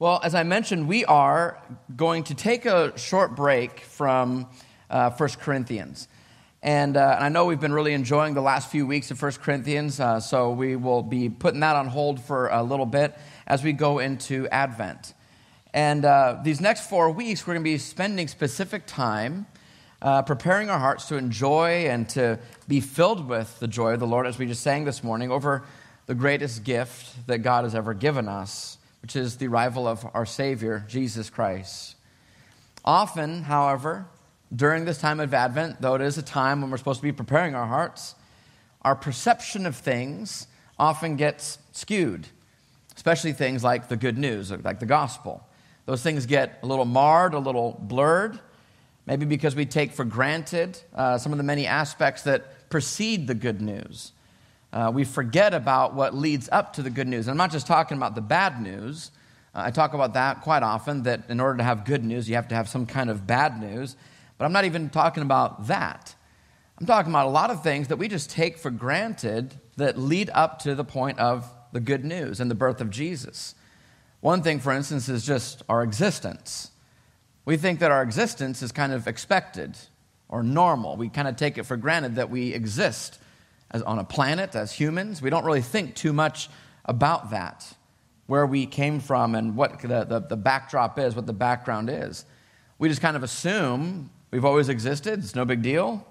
Well, as I mentioned, we are going to take a short break from 1 Corinthians. And I know we've been really enjoying the last few weeks of 1 Corinthians, so we will be putting that on hold for a little bit as we go into Advent. And these next 4 weeks, we're going to be spending specific time preparing our hearts to enjoy and to be filled with the joy of the Lord, as we just sang this morning, over the greatest gift that God has ever given us, which is the arrival of our Savior, Jesus Christ. Often, however, during this time of Advent, though it is a time when we're supposed to be preparing our hearts, our perception of things often gets skewed, especially things like the good news, like the gospel. Those things get a little marred, a little blurred, maybe because we take for granted some of the many aspects that precede the good news. We forget about what leads up to the good news. And I'm not just talking about the bad news. I talk about that quite often, that in order to have good news, you have to have some kind of bad news. But I'm not even talking about that. I'm talking about a lot of things that we just take for granted that lead up to the point of the good news and the birth of Jesus. One thing, for instance, is just our existence. We think that our existence is kind of expected or normal. We kind of take it for granted that we exist as on a planet, as humans. We don't really think too much about that, where we came from and what the backdrop is, what the background is. We just kind of assume we've always existed. It's no big deal.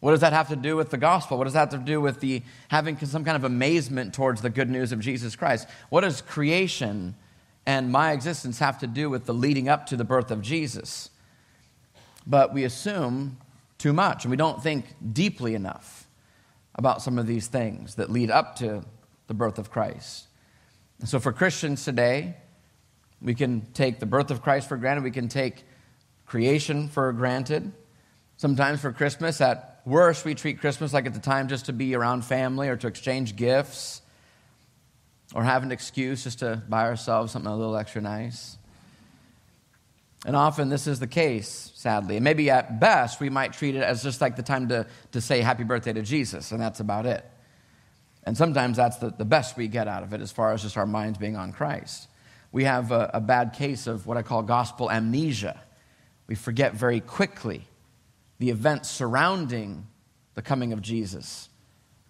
What does that have to do with the gospel? What does that have to do with the having some kind of amazement towards the good news of Jesus Christ? What does creation and my existence have to do with the leading up to the birth of Jesus? But we assume too much, and we don't think deeply enough about some of these things that lead up to the birth of Christ. And so for Christians today, we can take the birth of Christ for granted. We can take creation for granted. Sometimes for Christmas, at worst, we treat Christmas like it's a time just to be around family or to exchange gifts or have an excuse just to buy ourselves something a little extra nice. And often this is the case, sadly. And maybe at best, we might treat it as just like the time to say happy birthday to Jesus, and that's about it. And sometimes that's the best we get out of it as far as just our minds being on Christ. We have a bad case of what I call gospel amnesia. We forget very quickly the events surrounding the coming of Jesus,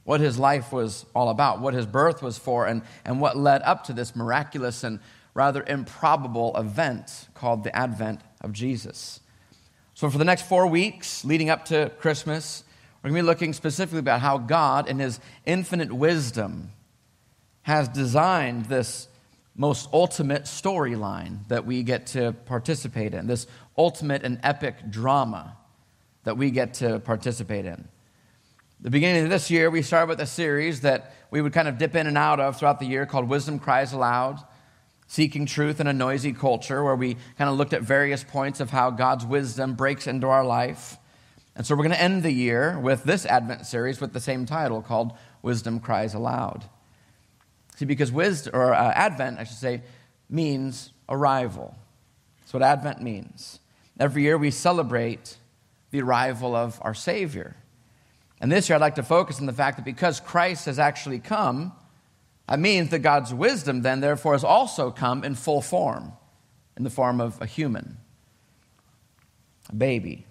what his life was all about, what his birth was for, and what led up to this miraculous and rather improbable event called the Advent of Jesus. So for the next 4 weeks leading up to Christmas, we're going to be looking specifically about how God, in his infinite wisdom, has designed this most ultimate storyline that we get to participate in, this ultimate and epic drama that we get to participate in. The beginning of this year, we started with a series that we would kind of dip in and out of throughout the year called Wisdom Cries Aloud, Seeking Truth in a Noisy Culture, where we kind of looked at various points of how God's wisdom breaks into our life. And so we're going to end the year with this Advent series with the same title called Wisdom Cries Aloud. See, because Advent, I should say, means arrival. That's what Advent means. Every year we celebrate the arrival of our Savior. And this year I'd like to focus on the fact that because Christ has actually come, that means that God's wisdom then, therefore, has also come in full form, in the form of a human, a baby.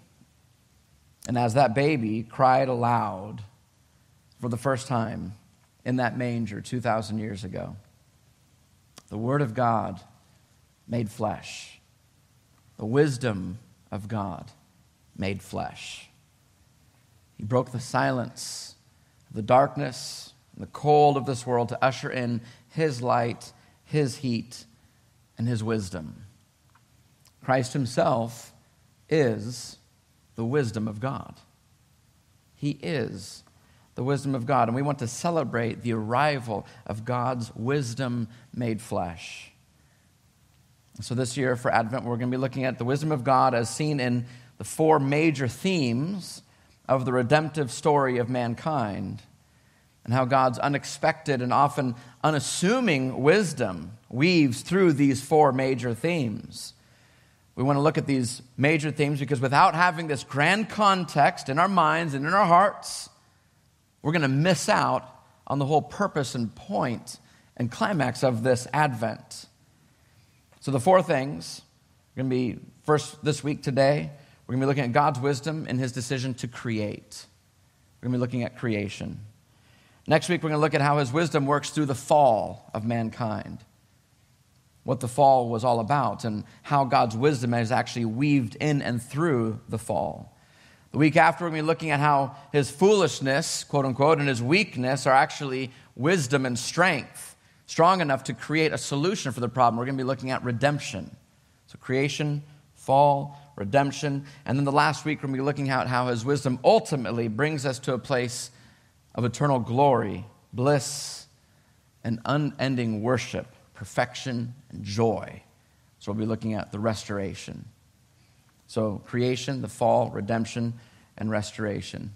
And as that baby cried aloud for the first time in that manger 2,000 years ago, the Word of God made flesh, the wisdom of God made flesh. He broke the silence, the darkness, the cold of this world to usher in his light, his heat, and his wisdom. Christ himself is the wisdom of God. He is the wisdom of God, and we want to celebrate the arrival of God's wisdom made flesh. So this year for Advent, we're going to be looking at the wisdom of God as seen in the four major themes of the redemptive story of mankind, and how God's unexpected and often unassuming wisdom weaves through these four major themes. We want to look at these major themes because without having this grand context in our minds and in our hearts, we're going to miss out on the whole purpose and point and climax of this Advent. So the four things are going to be first this week today. We're going to be looking at God's wisdom and his decision to create. We're going to be looking at creation. Next week, we're going to look at how his wisdom works through the fall of mankind, what the fall was all about, and how God's wisdom is actually weaved in and through the fall. The week after, we're going to be looking at how his foolishness, quote unquote, and his weakness are actually wisdom and strength, strong enough to create a solution for the problem. We're going to be looking at redemption. So creation, fall, redemption. And then the last week, we're going to be looking at how his wisdom ultimately brings us to a place of eternal glory, bliss, and unending worship, perfection, and joy. So we'll be looking at the restoration. So creation, the fall, redemption, and restoration.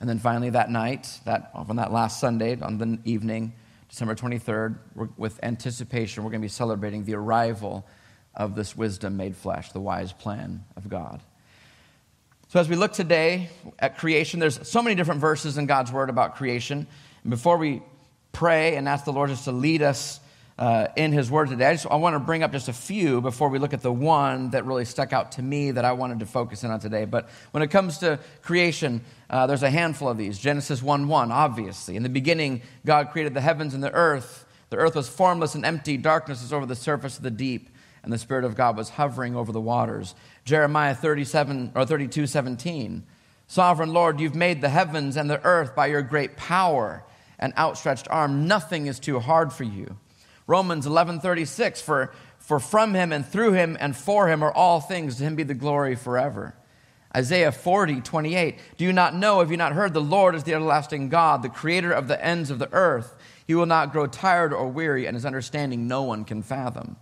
And then finally that night, on that last Sunday, on the evening, December 23rd, with anticipation, we're going to be celebrating the arrival of this wisdom made flesh, the wise plan of God. So as we look today at creation, there's so many different verses in God's word about creation. And before we pray and ask the Lord just to lead us in his word today, I want to bring up just a few before we look at the one that really stuck out to me that I wanted to focus in on today. But when it comes to creation, there's a handful of these. Genesis 1:1, obviously. In the beginning, God created the heavens and the earth. The earth was formless and empty. Darkness was over the surface of the deep, and the Spirit of God was hovering over the waters. Jeremiah 32:17. Sovereign Lord, you've made the heavens and the earth by your great power and outstretched arm. Nothing is too hard for you. Romans 11:36. For from him and through him and for him are all things. To him be the glory forever. Isaiah 40:28. Do you not know, have you not heard? The Lord is the everlasting God, the creator of the ends of the earth. He will not grow tired or weary, and his understanding no one can fathom.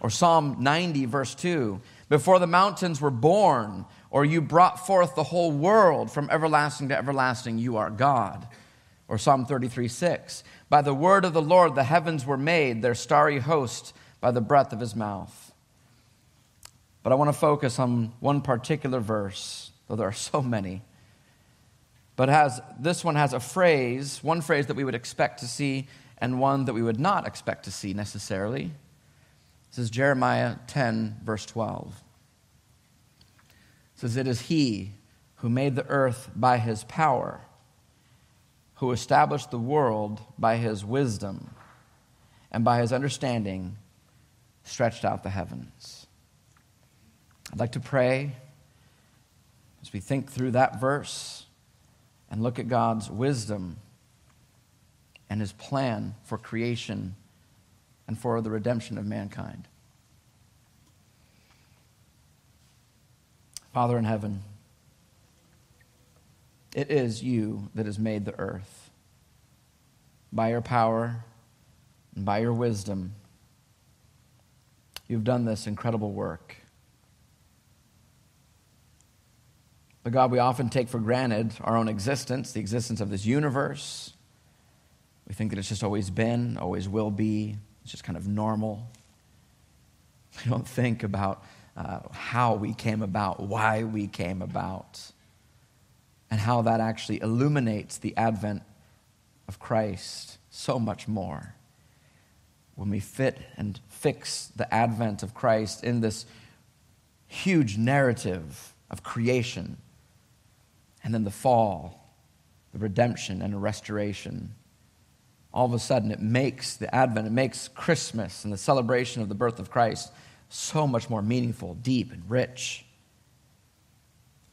Or Psalm 90:2, before the mountains were born, or you brought forth the whole world, from everlasting to everlasting, you are God. Or Psalm 33:6, by the word of the Lord the heavens were made, their starry host by the breath of his mouth. But I want to focus on one particular verse, though there are so many. But this one has a phrase, one phrase that we would expect to see and one that we would not expect to see necessarily. This is Jeremiah 10:12. It says, it is he who made the earth by his power, who established the world by his wisdom, and by his understanding stretched out the heavens. I'd like to pray as we think through that verse and look at God's wisdom and his plan for creation and for the redemption of mankind. Father in heaven, it is you that has made the earth. By your power and by your wisdom, you've done this incredible work. But God, we often take for granted our own existence, the existence of this universe. We think that it's just always been, always will be. It's just kind of normal. We don't think about how we came about, why we came about, and how that actually illuminates the advent of Christ so much more. When we fit and fix the advent of Christ in this huge narrative of creation, and then the fall, the redemption and the restoration, all of a sudden, it makes the Advent, it makes Christmas and the celebration of the birth of Christ so much more meaningful, deep and rich,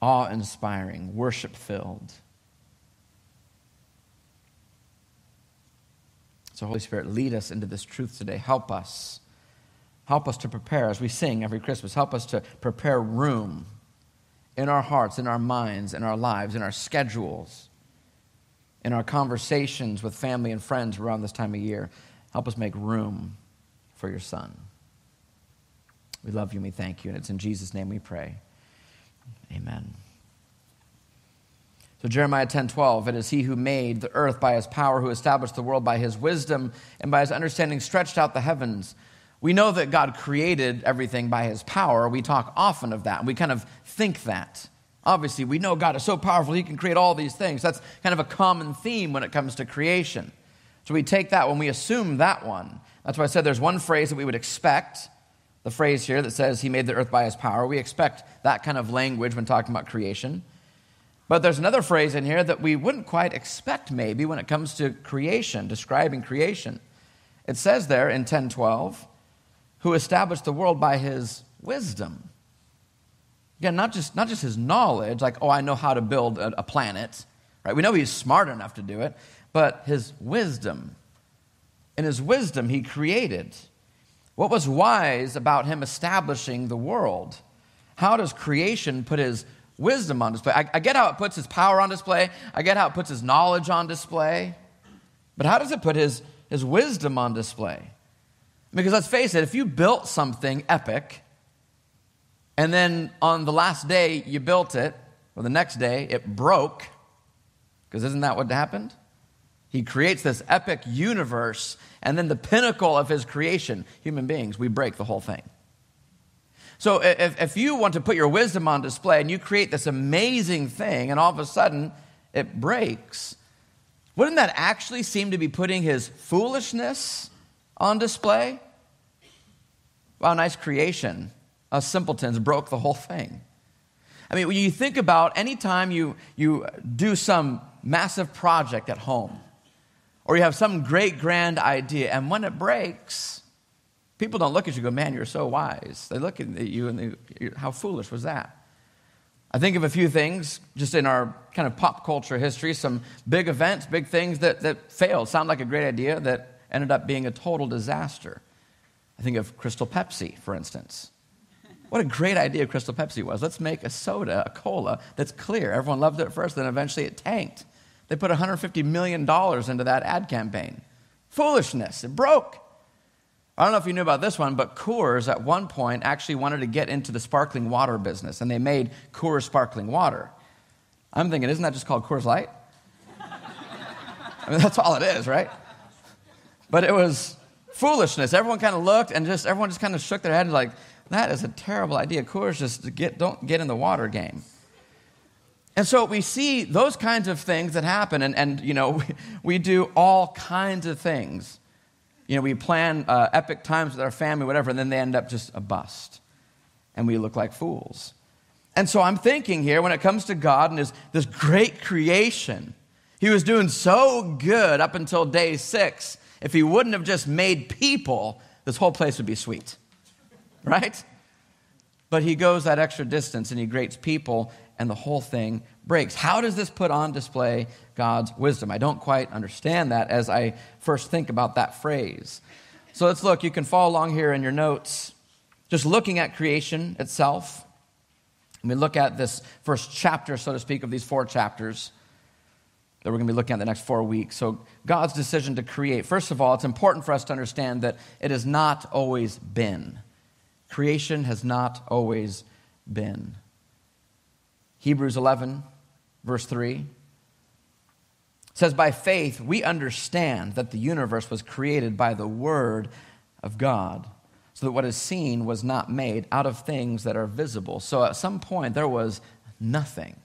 awe-inspiring, worship-filled. So Holy Spirit, lead us into this truth today. Help us. Help us to prepare as we sing every Christmas. Help us to prepare room in our hearts, in our minds, in our lives, in our schedules, in our conversations with family and friends around this time of year. Help us make room for your Son. We love you and we thank you, and it's in Jesus' name we pray. Amen. So Jeremiah 10:12, it is he who made the earth by his power, who established the world by his wisdom, and by his understanding stretched out the heavens. We know that God created everything by his power. We talk often of that, and we kind of think that. Obviously, we know God is so powerful, he can create all these things. That's kind of a common theme when it comes to creation. So we take that one, we assume that one. That's why I said there's one phrase that we would expect, the phrase here that says he made the earth by his power. We expect that kind of language when talking about creation. But there's another phrase in here that we wouldn't quite expect maybe when it comes to creation, describing creation. It says there in 10:12, who established the world by his wisdom. Again, not just his knowledge, like, oh, I know how to build a planet, right? We know he's smart enough to do it, but his wisdom. In his wisdom, he created. What was wise about him establishing the world? How does creation put his wisdom on display? I get how it puts his power on display. I get how it puts his knowledge on display. But how does it put his wisdom on display? Because let's face it, if you built something epic, and then on the last day you built it, or the next day it broke, because isn't that what happened? He creates this epic universe, and then the pinnacle of his creation, human beings, we break the whole thing. So if you want to put your wisdom on display and you create this amazing thing, and all of a sudden it breaks, wouldn't that actually seem to be putting his foolishness on display? Wow, nice creation. Us simpletons broke the whole thing. I mean, when you think about any time you do some massive project at home, or you have some great grand idea, and when it breaks, people don't look at you and go, man, you're so wise. They look at you and they, how foolish was that? I think of a few things just in our kind of pop culture history, some big events, big things that failed, sound like a great idea that ended up being a total disaster. I think of Crystal Pepsi, for instance. What a great idea Crystal Pepsi was. Let's make a soda, a cola, that's clear. Everyone loved it at first, then eventually it tanked. They put $150 million into that ad campaign. Foolishness. It broke. I don't know if you knew about this one, but Coors at one point actually wanted to get into the sparkling water business, and they made Coors sparkling water. I'm thinking, isn't that just called Coors Light? I mean, that's all it is, right? But it was foolishness. Everyone kind of looked, and everyone kind of shook their head and like, that is a terrible idea. Coors, just don't get in the water game. And so we see those kinds of things that happen, and you know, we do all kinds of things. You know, we plan epic times with our family, whatever, and then they end up just a bust, and we look like fools. And so I'm thinking here, when it comes to God and this great creation, he was doing so good up until day 6. If he wouldn't have just made people, this whole place would be sweet. Right? But he goes that extra distance and he creates people and the whole thing breaks. How does this put on display God's wisdom? I don't quite understand that as I first think about that phrase. So let's look. You can follow along here in your notes. Just looking at creation itself. And we look at this first chapter, so to speak, of these 4 chapters that we're going to be looking at the next 4 weeks. So God's decision to create. First of all, it's important for us to understand that it has not always been. Creation has not always been. Hebrews 11, verse 3 says, by faith we understand that the universe was created by the word of God, so that what is seen was not made out of things that are visible. So at some point there was nothing.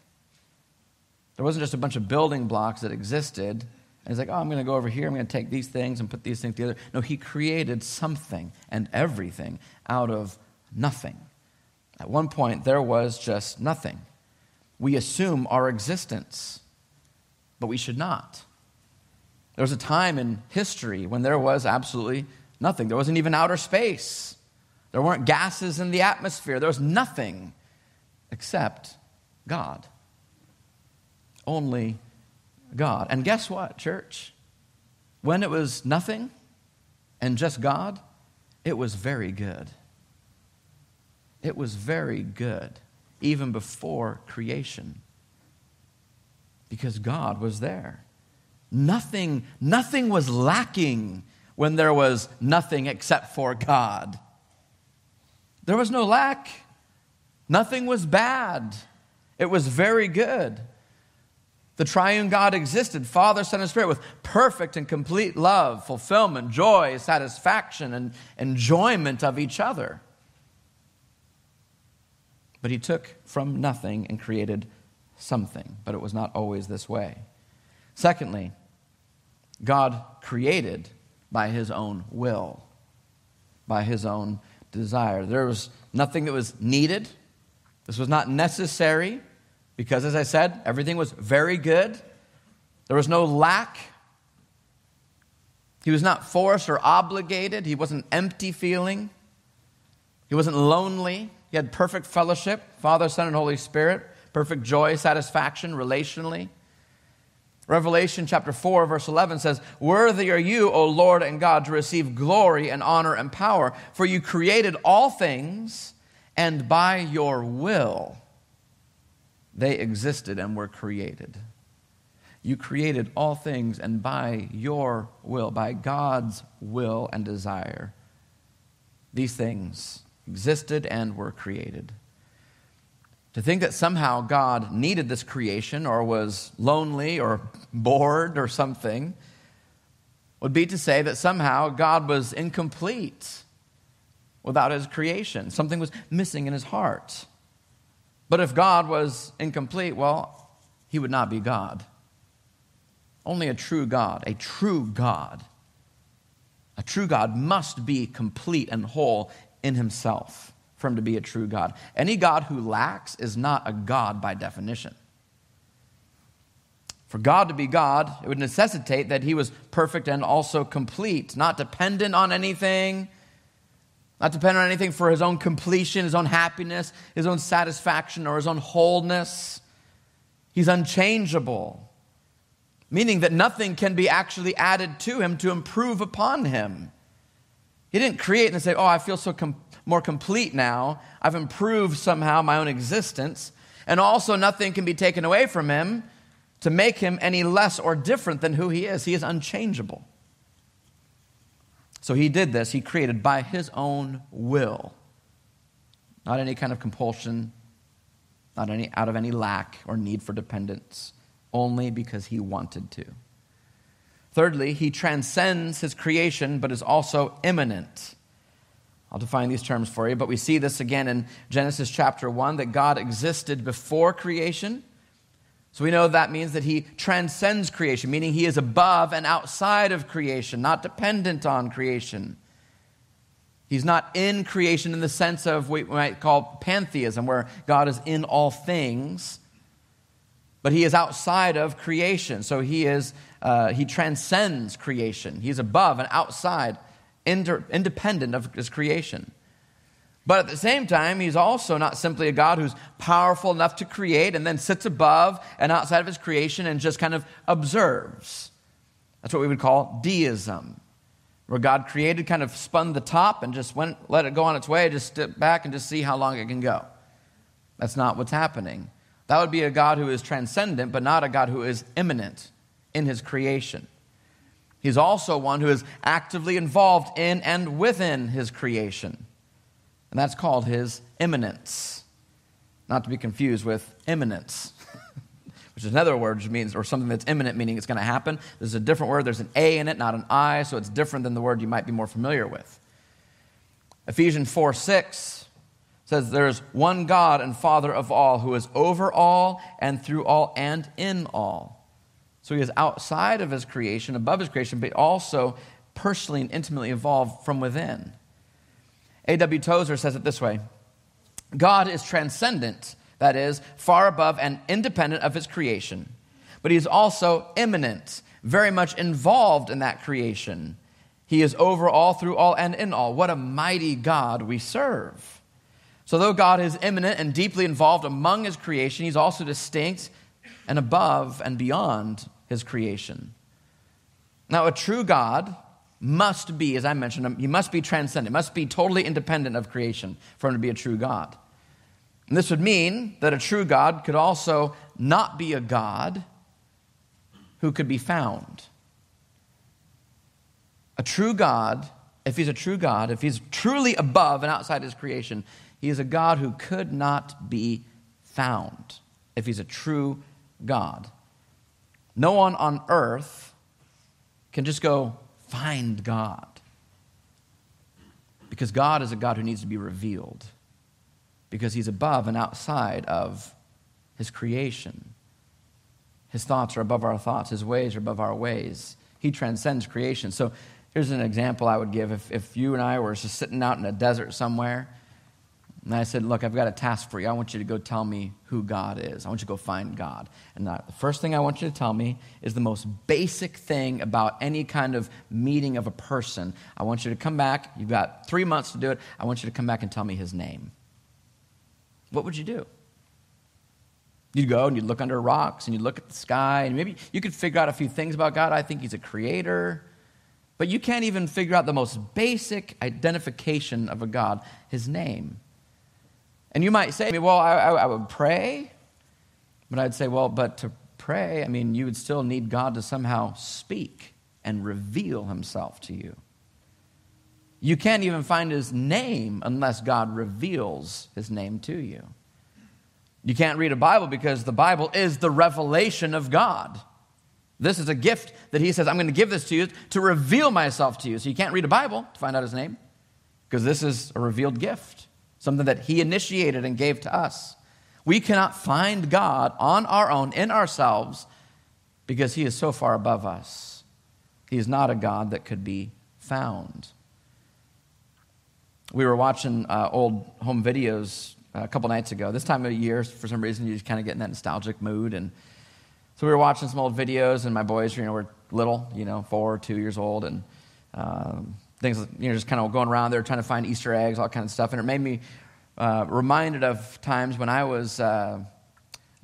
There wasn't just a bunch of building blocks that existed. And he's like, oh, I'm going to go over here. I'm going to take these things and put these things together. No, he created something and everything out of nothing. At one point, there was just nothing. We assume our existence, but we should not. There was a time in history when there was absolutely nothing. There wasn't even outer space. There weren't gases in the atmosphere. There was nothing except God. Only God. And guess what, church? When it was nothing and just God, it was very good. It was very good, even before creation, because God was there. Nothing was lacking when there was nothing except for God. There was no lack. Nothing was bad. It was very good. The triune God existed, Father, Son, and Spirit, with perfect and complete love, fulfillment, joy, satisfaction, and enjoyment of each other. But he took from nothing and created something, but it was not always this way. Secondly, God created by his own will, by his own desire. There was nothing that was needed. This was not necessary because, as I said, everything was very good. There was no lack. He was not forced or obligated. He wasn't empty feeling. He wasn't lonely. He had perfect fellowship, Father, Son, and Holy Spirit, perfect joy, satisfaction, relationally. Revelation chapter 4, verse 11 says, "Worthy are you, O Lord and God, to receive glory and honor and power, for you created all things, and by your will they existed and were created." You created all things, and by your will, by God's will and desire, these things existed and were created. To think that somehow God needed this creation or was lonely or bored or something would be to say that somehow God was incomplete without his creation. Something was missing in his heart. But if God was incomplete, well, he would not be God. Only a true God must be complete and whole in himself for him to be a true God. Any God who lacks is not a God by definition. For God to be God, it would necessitate that he was perfect and also complete, not dependent on anything, not dependent on anything for his own completion, his own happiness, his own satisfaction, or his own wholeness. He's unchangeable, meaning that nothing can be actually added to him to improve upon him. He didn't create and say, "Oh, I feel so more complete now. I've improved somehow my own existence." And also nothing can be taken away from him to make him any less or different than who he is. He is unchangeable. So he did this. He created by his own will. Not any kind of compulsion, not any out of any lack or need for dependence. Only because he wanted to. Thirdly, he transcends his creation, but is also immanent. I'll define these terms for you, but we see this again in Genesis chapter 1, that God existed before creation. So we know that means that he transcends creation, meaning he is above and outside of creation, not dependent on creation. He's not in creation in the sense of what we might call pantheism, where God is in all things, but he is outside of creation, so he transcends creation. He's above and outside, independent of his creation. But at the same time, he's also not simply a God who's powerful enough to create and then sits above and outside of his creation and just kind of observes. That's what we would call deism, where God created, kind of spun the top and just let it go on its way, just step back and just see how long it can go. That's not what's happening. That would be a God who is transcendent, but not a God who is immanent in his creation. He's also one who is actively involved in and within his creation. And that's called his immanence. Not to be confused with imminence, which is another word which means, or something that's imminent, meaning it's going to happen. There's a different word. There's an A in it, not an I, so it's different than the word you might be more familiar with. Ephesians 4:6 says there is one God and Father of all, who is over all and through all and in all. So he is outside of his creation, above his creation, but also personally and intimately involved from within. A.W. Tozer says it this way: God is transcendent, that is, far above and independent of his creation, but he is also immanent, very much involved in that creation. He is over all, through all, and in all. What a mighty God we serve. So though God is immanent and deeply involved among his creation, he's also distinct and above and beyond his creation. Now, a true God must be, as I mentioned, he must be transcendent, must be totally independent of creation for him to be a true God. And this would mean that a true God could also not be a God who could be found. A true God, if he's a true God, if he's truly above and outside his creation, he is a God who could not be found if he's a true God. No one on earth can just go find God, because God is a God who needs to be revealed, because he's above and outside of his creation. His thoughts are above our thoughts. His ways are above our ways. He transcends creation. So Here's an example I would give. If you and I were just sitting out in a desert somewhere, and I said, look, I've got a task for you. I want you to go tell me who God is. I want you to go find God. And the first thing I want you to tell me is the most basic thing about any kind of meeting of a person. I want you to come back. You've got 3 months to do it. I want you to come back and tell me his name. What would you do? You'd go and you'd look under rocks and you'd look at the sky. And maybe you could figure out a few things about God. I think he's a creator. But you can't even figure out the most basic identification of a God, his name. And you might say, well, I would pray. But I'd say, well, but to pray, I mean, you would still need God to somehow speak and reveal himself to you. You can't even find his name unless God reveals his name to you. You can't read a Bible because the Bible is the revelation of God. This is a gift that he says, I'm going to give this to you to reveal myself to you. So you can't read a Bible to find out his name because this is a revealed gift. Something that he initiated and gave to us. We cannot find God on our own, in ourselves, because he is so far above us. He is not a God that could be found. We were watching old home videos a couple nights ago. This time of year, for some reason, you just kind of get in that nostalgic mood. And so we were watching some old videos, and my boys were little, 4 or 2 years old, and things, just kind of going around there trying to find Easter eggs, all kind of stuff. And it made me reminded of times when I was playing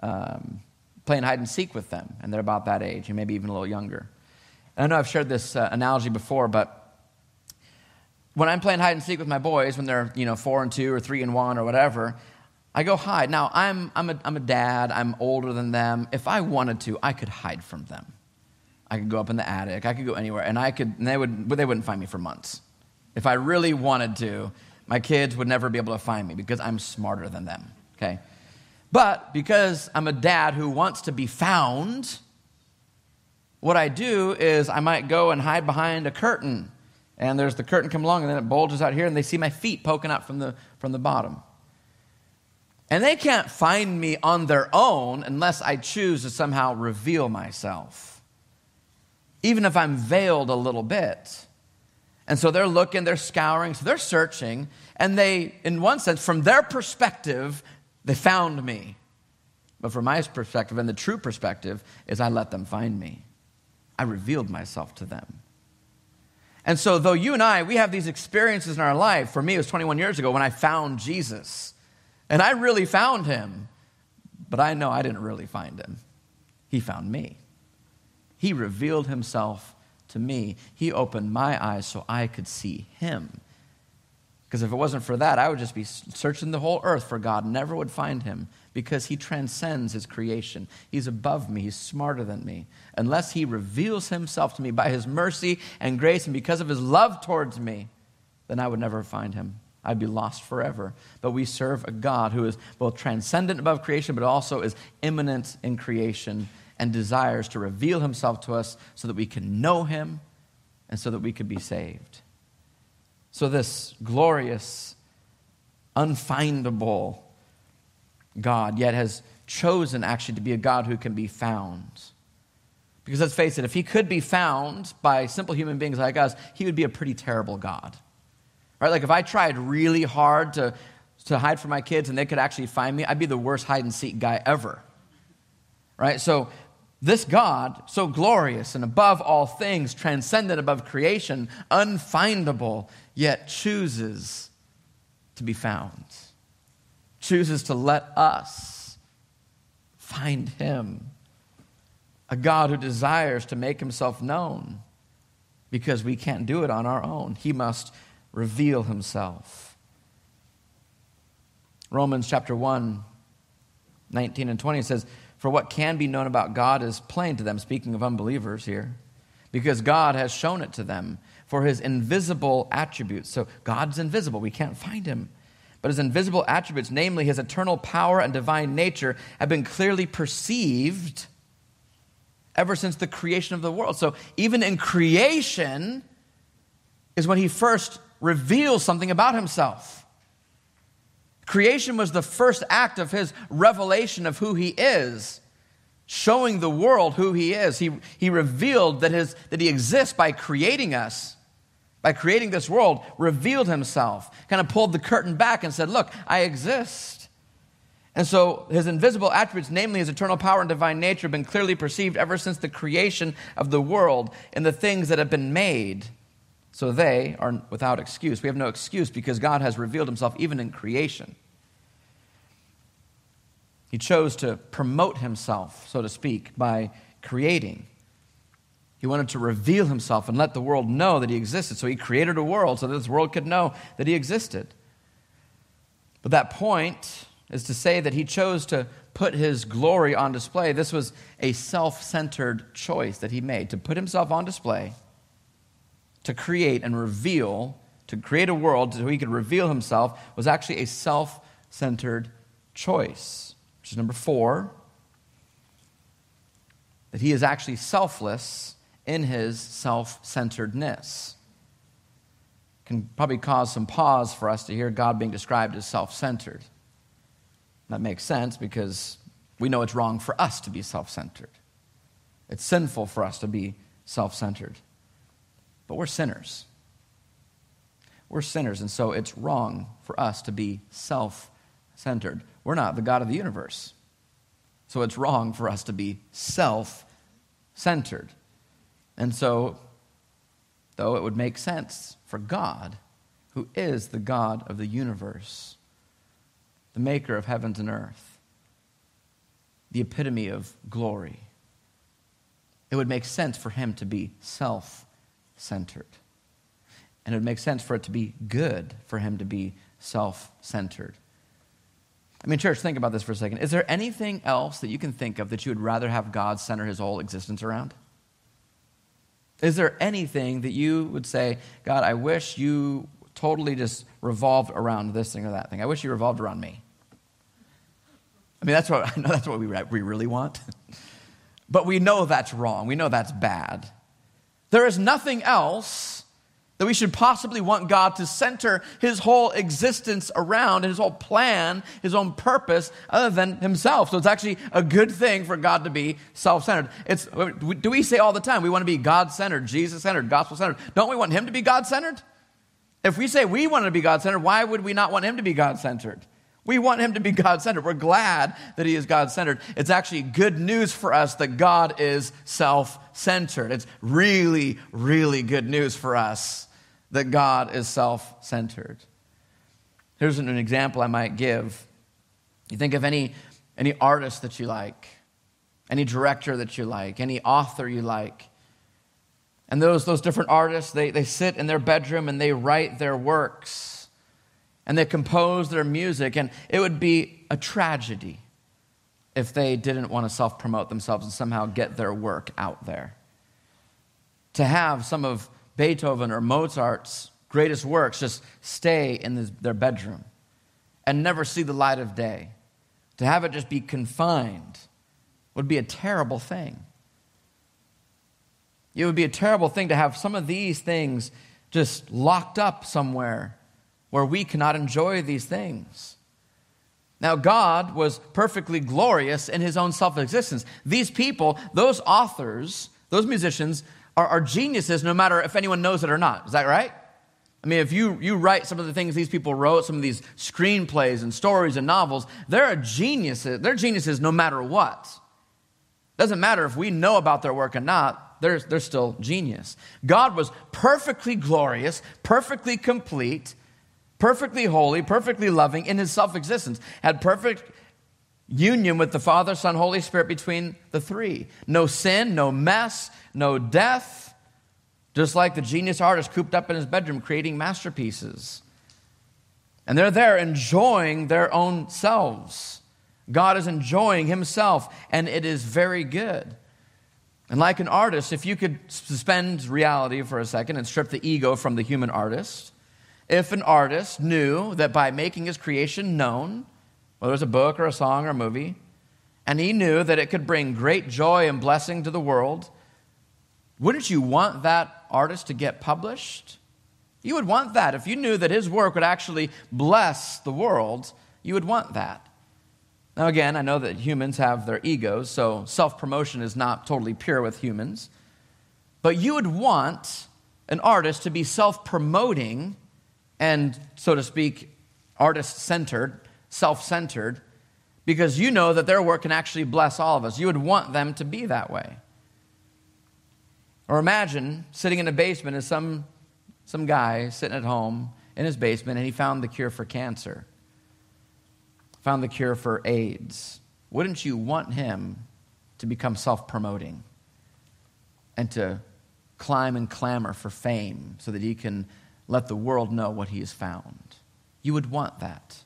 hide and seek with them. And they're about that age, and maybe even a little younger. And I know I've shared this analogy before, but when I'm playing hide and seek with my boys, when they're 4 and 2 or 3 and 1 or whatever, I go hide. Now I'm a dad. I'm older than them. If I wanted to, I could hide from them. I could go up in the attic. I could go anywhere, and they wouldn't find me for months. If I really wanted to, my kids would never be able to find me because I'm smarter than them. Okay, but because I'm a dad who wants to be found, what I do is I might go and hide behind a curtain, and there's the curtain come along, and then it bulges out here, and they see my feet poking out from the bottom. And they can't find me on their own unless I choose to somehow reveal myself. Even if I'm veiled a little bit. And so they're looking, they're scouring, so they're searching, and they, in one sense, from their perspective, they found me. But from my perspective, and the true perspective, is I let them find me. I revealed myself to them. And so though you and I, we have these experiences in our life, for me it was 21 years ago when I found Jesus. And I really found him, but I know I didn't really find him. He found me. He revealed himself to me. He opened my eyes so I could see him. Because if it wasn't for that, I would just be searching the whole earth for God. Never would find him because he transcends his creation. He's above me. He's smarter than me. Unless he reveals himself to me by his mercy and grace and because of his love towards me, then I would never find him. I'd be lost forever. But we serve a God who is both transcendent above creation, but also is immanent in creation and desires to reveal himself to us so that we can know him and so that we could be saved. So this glorious, unfindable God yet has chosen actually to be a God who can be found. Because let's face it, if he could be found by simple human beings like us, he would be a pretty terrible God. Right? Like if I tried really hard to hide from my kids and they could actually find me, I'd be the worst hide and seek guy ever. Right? So this God, so glorious and above all things, transcendent above creation, unfindable, yet chooses to be found, chooses to let us find him, a God who desires to make himself known because we can't do it on our own. He must reveal himself. Romans chapter 1, 19 and 20 says, for what can be known about God is plain to them, speaking of unbelievers here, because God has shown it to them, for his invisible attributes. So God's invisible. We can't find him. But his invisible attributes, namely his eternal power and divine nature, have been clearly perceived ever since the creation of the world. So even in creation is when he first reveals something about himself. Creation was the first act of his revelation of who he is, showing the world who he is. He revealed that he exists by creating us by creating this world, revealed himself, kind of pulled the curtain back and said, look, I exist. And so his invisible attributes, namely his eternal power and divine nature, have been clearly perceived ever since the creation of the world and the things that have been made. So they are without excuse. We have no excuse because God has revealed himself even in creation. He chose to promote himself, so to speak, by creating. He wanted to reveal himself and let the world know that he existed. So he created a world so that this world could know that he existed. But that point is to say that he chose to put his glory on display. This was a self-centered choice that he made, to put himself on display, to create and reveal, to create a world so he could reveal himself, was actually a self-centered choice. Which is number four, that he is actually selfless in his self-centeredness. Can probably cause some pause for us to hear God being described as self-centered. That makes sense because we know it's wrong for us to be self-centered. It's sinful for us to be self-centered. But we're sinners. We're sinners, and so it's wrong for us to be self-centered. We're not the God of the universe. So it's wrong for us to be self-centered. And so, though it would make sense for God, who is the God of the universe, the maker of heavens and earth, the epitome of glory, it would make sense for him to be self-centered. And it would make sense for it to be good for him to be self-centered. I mean, church, think about this for a second. Is there anything else that you can think of that you would rather have God center his whole existence around? Is there anything that you would say, God, I wish you totally just revolved around this thing or that thing. I wish you revolved around me. I mean, that's what we really want. But we know that's wrong. We know that's bad. There is nothing else that we should possibly want God to center his whole existence around, his whole plan, his own purpose, other than himself. So it's actually a good thing for God to be self-centered. Do we say all the time, we want to be God-centered, Jesus-centered, gospel-centered? Don't we want him to be God-centered? If we say we want to be God-centered, why would we not want him to be God-centered? We want him to be God-centered. We're glad that he is God-centered. It's actually good news for us that God is self-centered. It's really, really good news for us that God is self-centered. Here's an example I might give. You think of any artist that you like, any director that you like, any author you like. And those different artists, they sit in their bedroom and they write their works. And they compose their music, and it would be a tragedy if they didn't want to self-promote themselves and somehow get their work out there. To have some of Beethoven or Mozart's greatest works just stay in their bedroom and never see the light of day, to have it just be confined would be a terrible thing. It would be a terrible thing to have some of these things just locked up somewhere where we cannot enjoy these things. Now, God was perfectly glorious in his own self-existence. These people, those authors, those musicians, are geniuses no matter if anyone knows it or not. Is that right? I mean, if you write some of the things these people wrote, some of these screenplays and stories and novels, they're geniuses. They're geniuses no matter what. Doesn't matter if we know about their work or not. They're still genius. God was perfectly glorious, perfectly complete, perfectly holy, perfectly loving in his self-existence, had perfect union with the Father, Son, Holy Spirit between the three. No sin, no mess, no death, just like the genius artist cooped up in his bedroom creating masterpieces. And they're there enjoying their own selves. God is enjoying himself, and it is very good. And like an artist, if you could suspend reality for a second and strip the ego from the human artist, if an artist knew that by making his creation known, whether it's a book or a song or a movie, and he knew that it could bring great joy and blessing to the world, wouldn't you want that artist to get published? You would want that. If you knew that his work would actually bless the world, you would want that. Now, again, I know that humans have their egos, so self-promotion is not totally pure with humans. But you would want an artist to be self-promoting and, so to speak, artist-centered, self-centered, because you know that their work can actually bless all of us. You would want them to be that way. Or imagine sitting in a basement as some guy sitting at home in his basement, and he found the cure for cancer, found the cure for AIDS. Wouldn't you want him to become self-promoting and to climb and clamor for fame so that he can let the world know what he has found? You would want that.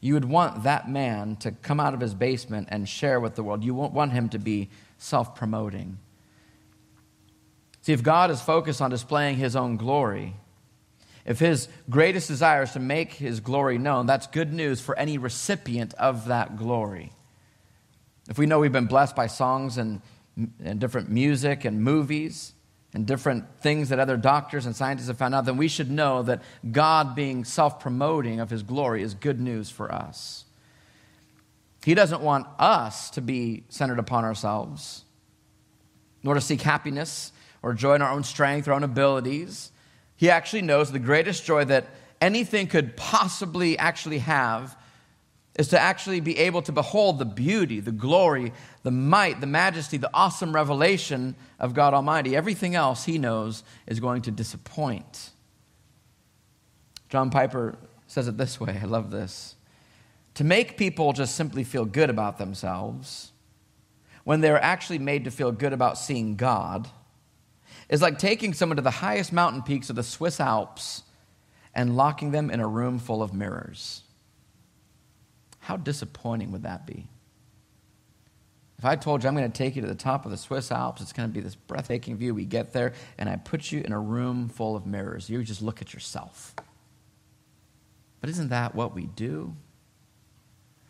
You would want that man to come out of his basement and share with the world. You won't want him to be self-promoting. See, if God is focused on displaying his own glory, if his greatest desire is to make his glory known, that's good news for any recipient of that glory. If we know we've been blessed by songs and different music and movies and different things that other doctors and scientists have found out, then we should know that God being self-promoting of his glory is good news for us. He doesn't want us to be centered upon ourselves, nor to seek happiness or joy in our own strength, our own abilities. He actually knows the greatest joy that anything could possibly actually have is to actually be able to behold the beauty, the glory, the might, the majesty, the awesome revelation of God Almighty. Everything else he knows is going to disappoint. John Piper says it this way. I love this. To make people just simply feel good about themselves when they're actually made to feel good about seeing God is like taking someone to the highest mountain peaks of the Swiss Alps and locking them in a room full of mirrors. How disappointing would that be? If I told you I'm going to take you to the top of the Swiss Alps, it's going to be this breathtaking view. We get there, and I put you in a room full of mirrors. You just look at yourself. But isn't that what we do?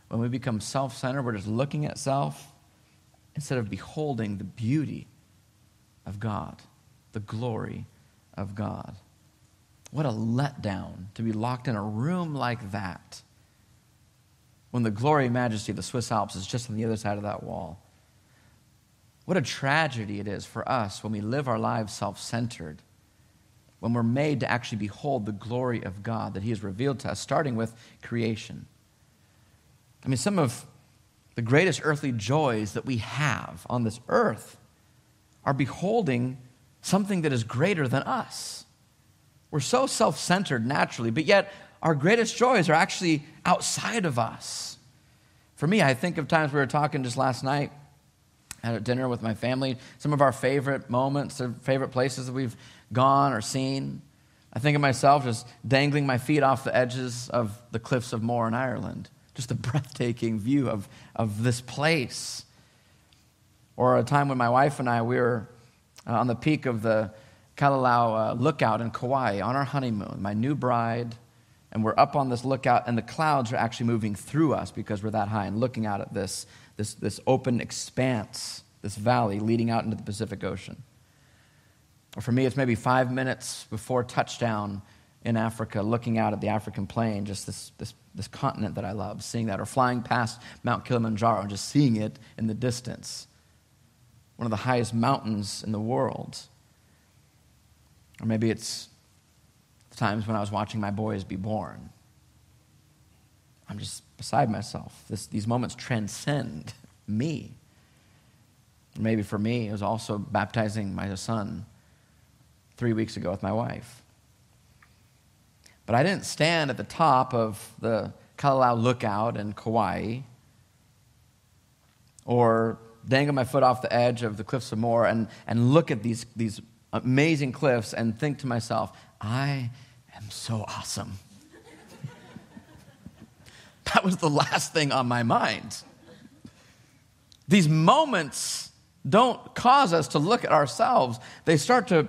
When we become self-centered, we're just looking at self instead of beholding the beauty of God, the glory of God. What a letdown to be locked in a room like that, when the glory and majesty of the Swiss Alps is just on the other side of that wall. What a tragedy it is for us when we live our lives self-centered, when we're made to actually behold the glory of God that he has revealed to us, starting with creation. I mean, some of the greatest earthly joys that we have on this earth are beholding something that is greater than us. We're so self-centered naturally, but yet our greatest joys are actually outside of us. For me, I think of times we were talking just last night at dinner with my family, some of our favorite moments, our favorite places that we've gone or seen. I think of myself just dangling my feet off the edges of the cliffs of Moher in Ireland, just a breathtaking view of this place. Or a time when my wife and I, we were on the peak of the Kalalau lookout in Kauai on our honeymoon, my new bride. And we're up on this lookout, and the clouds are actually moving through us because we're that high and looking out at this open expanse, this valley leading out into the Pacific Ocean. Or for me, it's maybe 5 minutes before touchdown in Africa, looking out at the African plain, just this continent that I love, seeing that. Or flying past Mount Kilimanjaro and just seeing it in the distance, one of the highest mountains in the world. Or maybe it's times when I was watching my boys be born. I'm just beside myself. These moments transcend me. Maybe for me, it was also baptizing my son 3 weeks ago with my wife. But I didn't stand at the top of the Kalalau lookout in Kauai or dangle my foot off the edge of the cliffs of Moher and look at these amazing cliffs and think to myself, I am so awesome. That was the last thing on my mind. These moments don't cause us to look at ourselves. They start to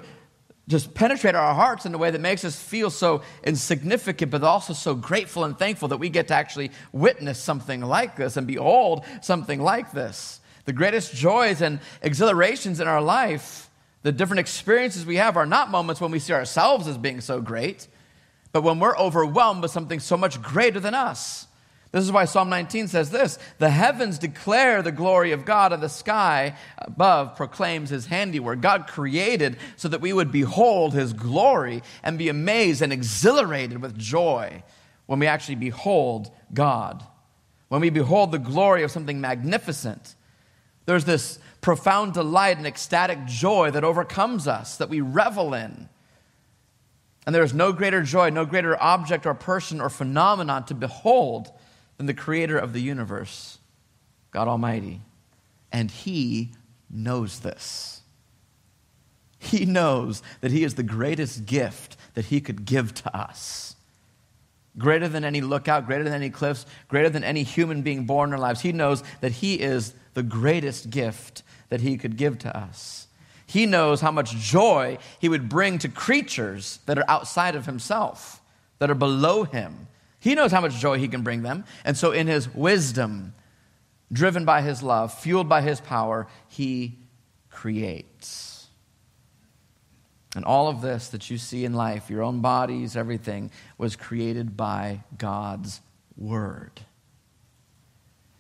just penetrate our hearts in a way that makes us feel so insignificant, but also so grateful and thankful that we get to actually witness something like this and behold something like this. The greatest joys and exhilarations in our life, the different experiences we have, are not moments when we see ourselves as being so great, but when we're overwhelmed with something so much greater than us. This is why Psalm 19 says this: the heavens declare the glory of God, and the sky above proclaims his handiwork. God created so that we would behold his glory and be amazed and exhilarated with joy when we actually behold God. When we behold the glory of something magnificent, there's this profound delight and ecstatic joy that overcomes us, that we revel in. And there is no greater joy, no greater object or person or phenomenon to behold than the creator of the universe, God Almighty. And he knows this. He knows that he is the greatest gift that he could give to us. Greater than any lookout, greater than any cliffs, greater than any human being born in our lives. He knows that he is the greatest gift that he could give to us. He knows how much joy he would bring to creatures that are outside of himself, that are below him. He knows how much joy he can bring them. And so in his wisdom, driven by his love, fueled by his power, he creates. And all of this that you see in life, your own bodies, everything, was created by God's word.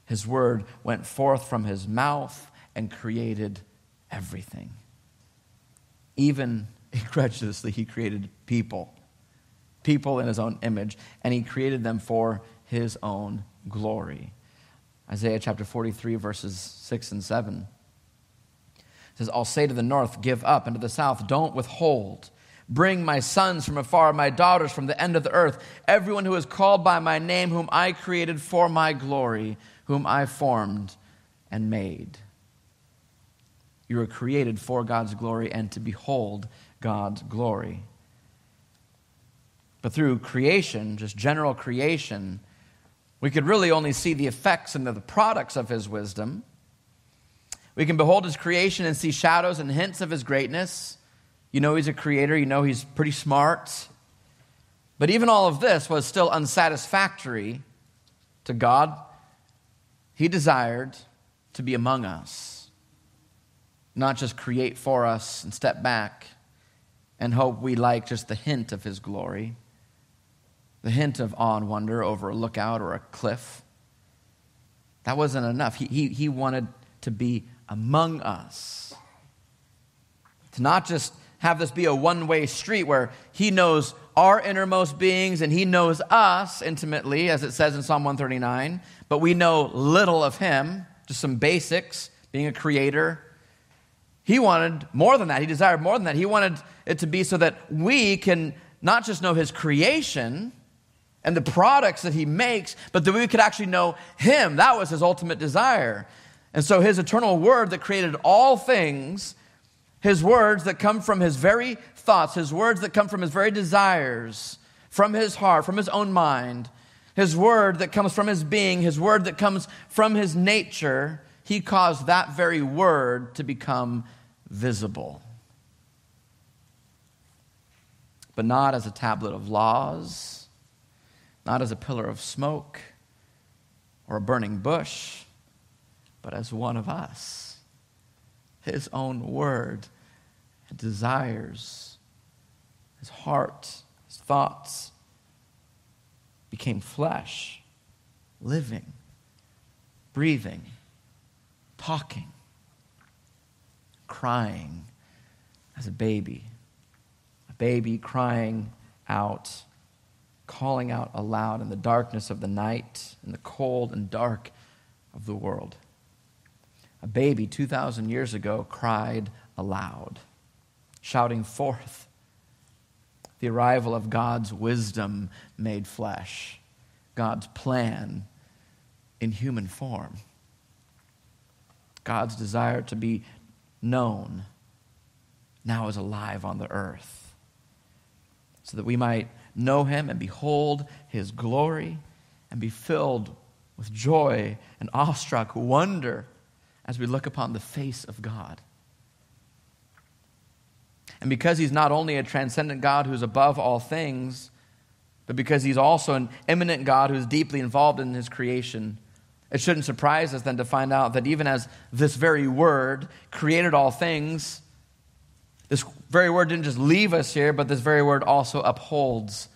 His word went forth from his mouth and created everything. Even incredulously, he created people in his own image, and he created them for his own glory. Isaiah chapter 43, verses 6 and 7 says, I'll say to the north, give up, and to the south, don't withhold. Bring my sons from afar, my daughters from the end of the earth, everyone who is called by my name, whom I created for my glory, whom I formed and made. You were created for God's glory and to behold God's glory. But through creation, just general creation, we could really only see the effects and the products of his wisdom. We can behold his creation and see shadows and hints of his greatness. You know he's a creator. You know he's pretty smart. But even all of this was still unsatisfactory to God. He desired to be among us. Not just create for us and step back and hope we like just the hint of his glory, the hint of awe and wonder over a lookout or a cliff. That wasn't enough. He wanted to be among us, to not just have this be a one-way street where he knows our innermost beings and he knows us intimately, as it says in Psalm 139, but we know little of him, just some basics, being a creator. He wanted more than that. He desired more than that. He wanted it to be so that we can not just know his creation and the products that he makes, but that we could actually know him. That was his ultimate desire. And so his eternal word that created all things, his words that come from his very thoughts, his words that come from his very desires, from his heart, from his own mind, his word that comes from his being, his word that comes from his nature, he caused that very word to become visible, but not as a tablet of laws, not as a pillar of smoke or a burning bush, but as one of us, his own word, his desires, his heart, his thoughts became flesh, living, breathing, talking, crying as a baby crying out, calling out aloud in the darkness of the night, in the cold and dark of the world. A baby 2,000 years ago cried aloud, shouting forth the arrival of God's wisdom made flesh, God's plan in human form, God's desire to be known now is alive on the earth, so that we might know him and behold his glory and be filled with joy and awestruck wonder as we look upon the face of God. And because he's not only a transcendent God who's above all things, but because he's also an immanent God who's deeply involved in his creation, it shouldn't surprise us then to find out that even as this very word created all things, this very word didn't just leave us here, but this very word also upholds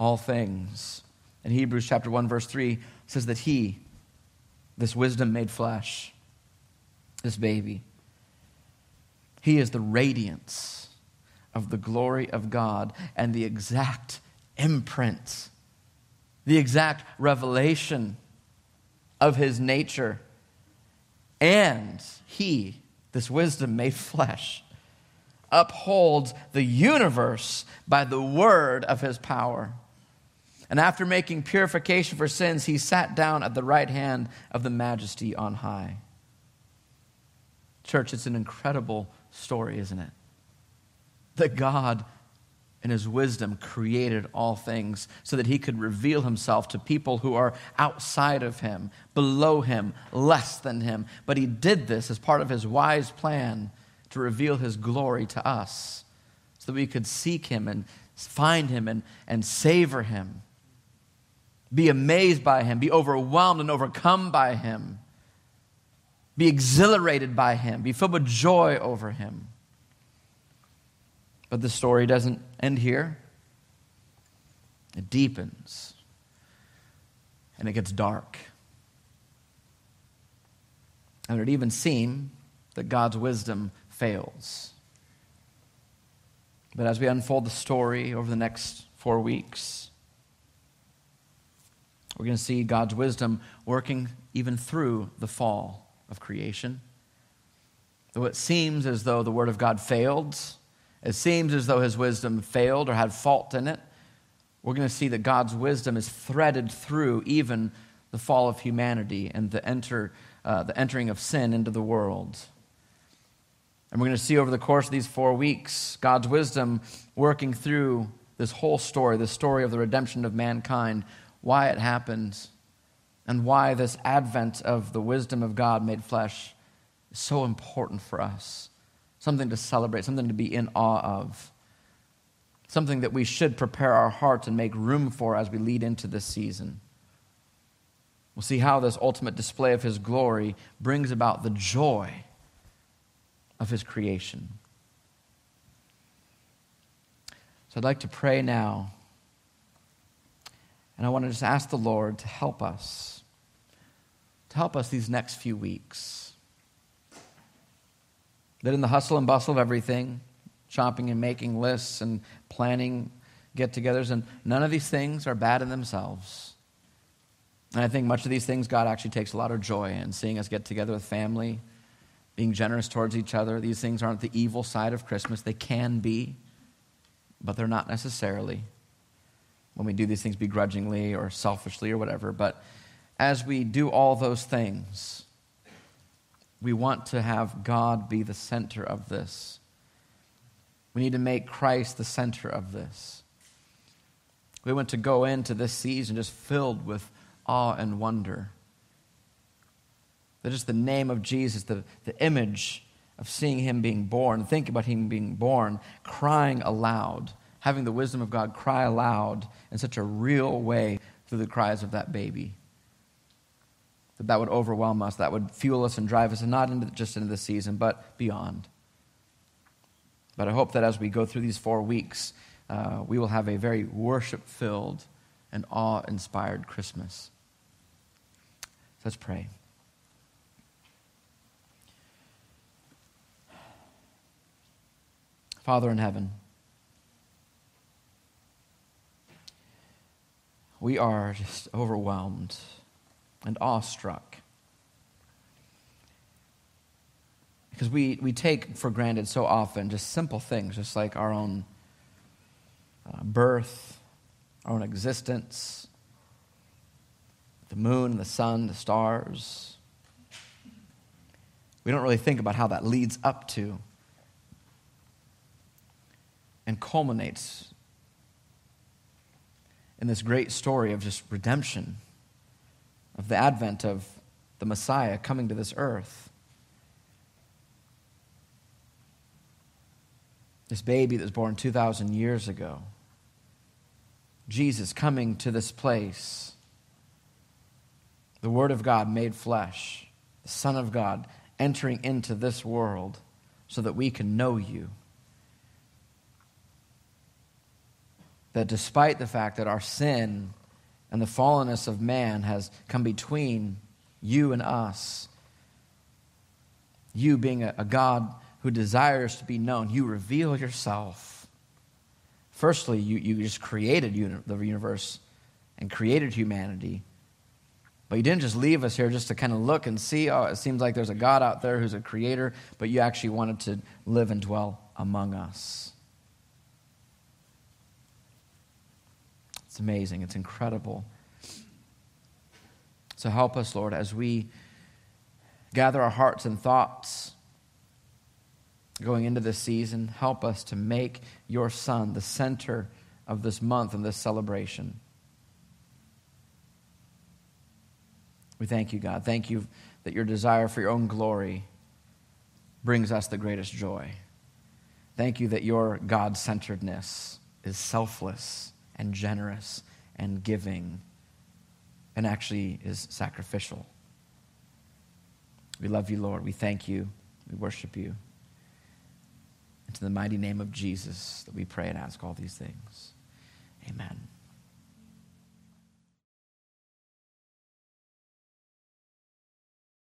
all things. In Hebrews chapter 1, verse 3, says that he, this wisdom made flesh, this baby, he is the radiance of the glory of God and the exact imprint, the exact revelation of his nature. And he, this wisdom made flesh, upholds the universe by the word of his power. And after making purification for sins, he sat down at the right hand of the Majesty on high. Church, it's an incredible story, isn't it? That God, in his wisdom, created all things so that he could reveal himself to people who are outside of him, below him, less than him. But he did this as part of his wise plan to reveal his glory to us so that we could seek him and find him and savor him, be amazed by him, be overwhelmed and overcome by him, be exhilarated by him, be filled with joy over him. But the story doesn't end here. It deepens. And it gets dark. And it would even seem that God's wisdom fails. But as we unfold the story over the next 4 weeks, we're going to see God's wisdom working even through the fall of creation. Though it seems as though the word of God failed, it seems as though his wisdom failed or had fault in it, we're going to see that God's wisdom is threaded through even the fall of humanity and the entering of sin into the world. And we're going to see over the course of these 4 weeks, God's wisdom working through this whole story, the story of the redemption of mankind, why it happens, and why this advent of the wisdom of God made flesh is so important for us. Something to celebrate, something to be in awe of, something that we should prepare our hearts and make room for as we lead into this season. We'll see how this ultimate display of his glory brings about the joy of his creation. So I'd like to pray now, and I want to just ask the Lord to help us these next few weeks. That in the hustle and bustle of everything, shopping and making lists and planning get-togethers, and none of these things are bad in themselves. And I think much of these things God actually takes a lot of joy in, seeing us get together with family, being generous towards each other. These things aren't the evil side of Christmas. They can be, but they're not necessarily when we do these things begrudgingly or selfishly or whatever. But as we do all those things, we want to have God be the center of this. We need to make Christ the center of this. We want to go into this season just filled with awe and wonder. That just the name of Jesus, the image of seeing him being born, thinking about him being born, crying aloud, having the wisdom of God cry aloud in such a real way through the cries of that baby. That would overwhelm us, that would fuel us and drive us, and not just into this season, but beyond. But I hope that as we go through these 4 weeks, we will have a very worship-filled and awe-inspired Christmas. So let's pray. Father in heaven, we are just overwhelmed and awestruck, because we take for granted so often just simple things, just like our own birth, our own existence, the moon, the sun, the stars. We don't really think about how that leads up to and culminates in this great story of just redemption, of the advent of the Messiah coming to this earth. This baby that was born 2,000 years ago. Jesus coming to this place. The Word of God made flesh. The Son of God entering into this world so that we can know you. That despite the fact that our sin and the fallenness of man has come between you and us. You being a God who desires to be known, you reveal yourself. Firstly, you just created the universe and created humanity. But you didn't just leave us here just to kind of look and see, oh, it seems like there's a God out there who's a creator, but you actually wanted to live and dwell among us. It's amazing. It's incredible. So help us, Lord, as we gather our hearts and thoughts going into this season. Help us to make your Son the center of this month and this celebration. We thank you, God. Thank you that your desire for your own glory brings us the greatest joy. Thank you that your God-centeredness is selfless and generous and giving and actually is sacrificial. We love you, Lord. We thank you. We worship you. It's in the mighty name of Jesus that we pray and ask all these things. Amen.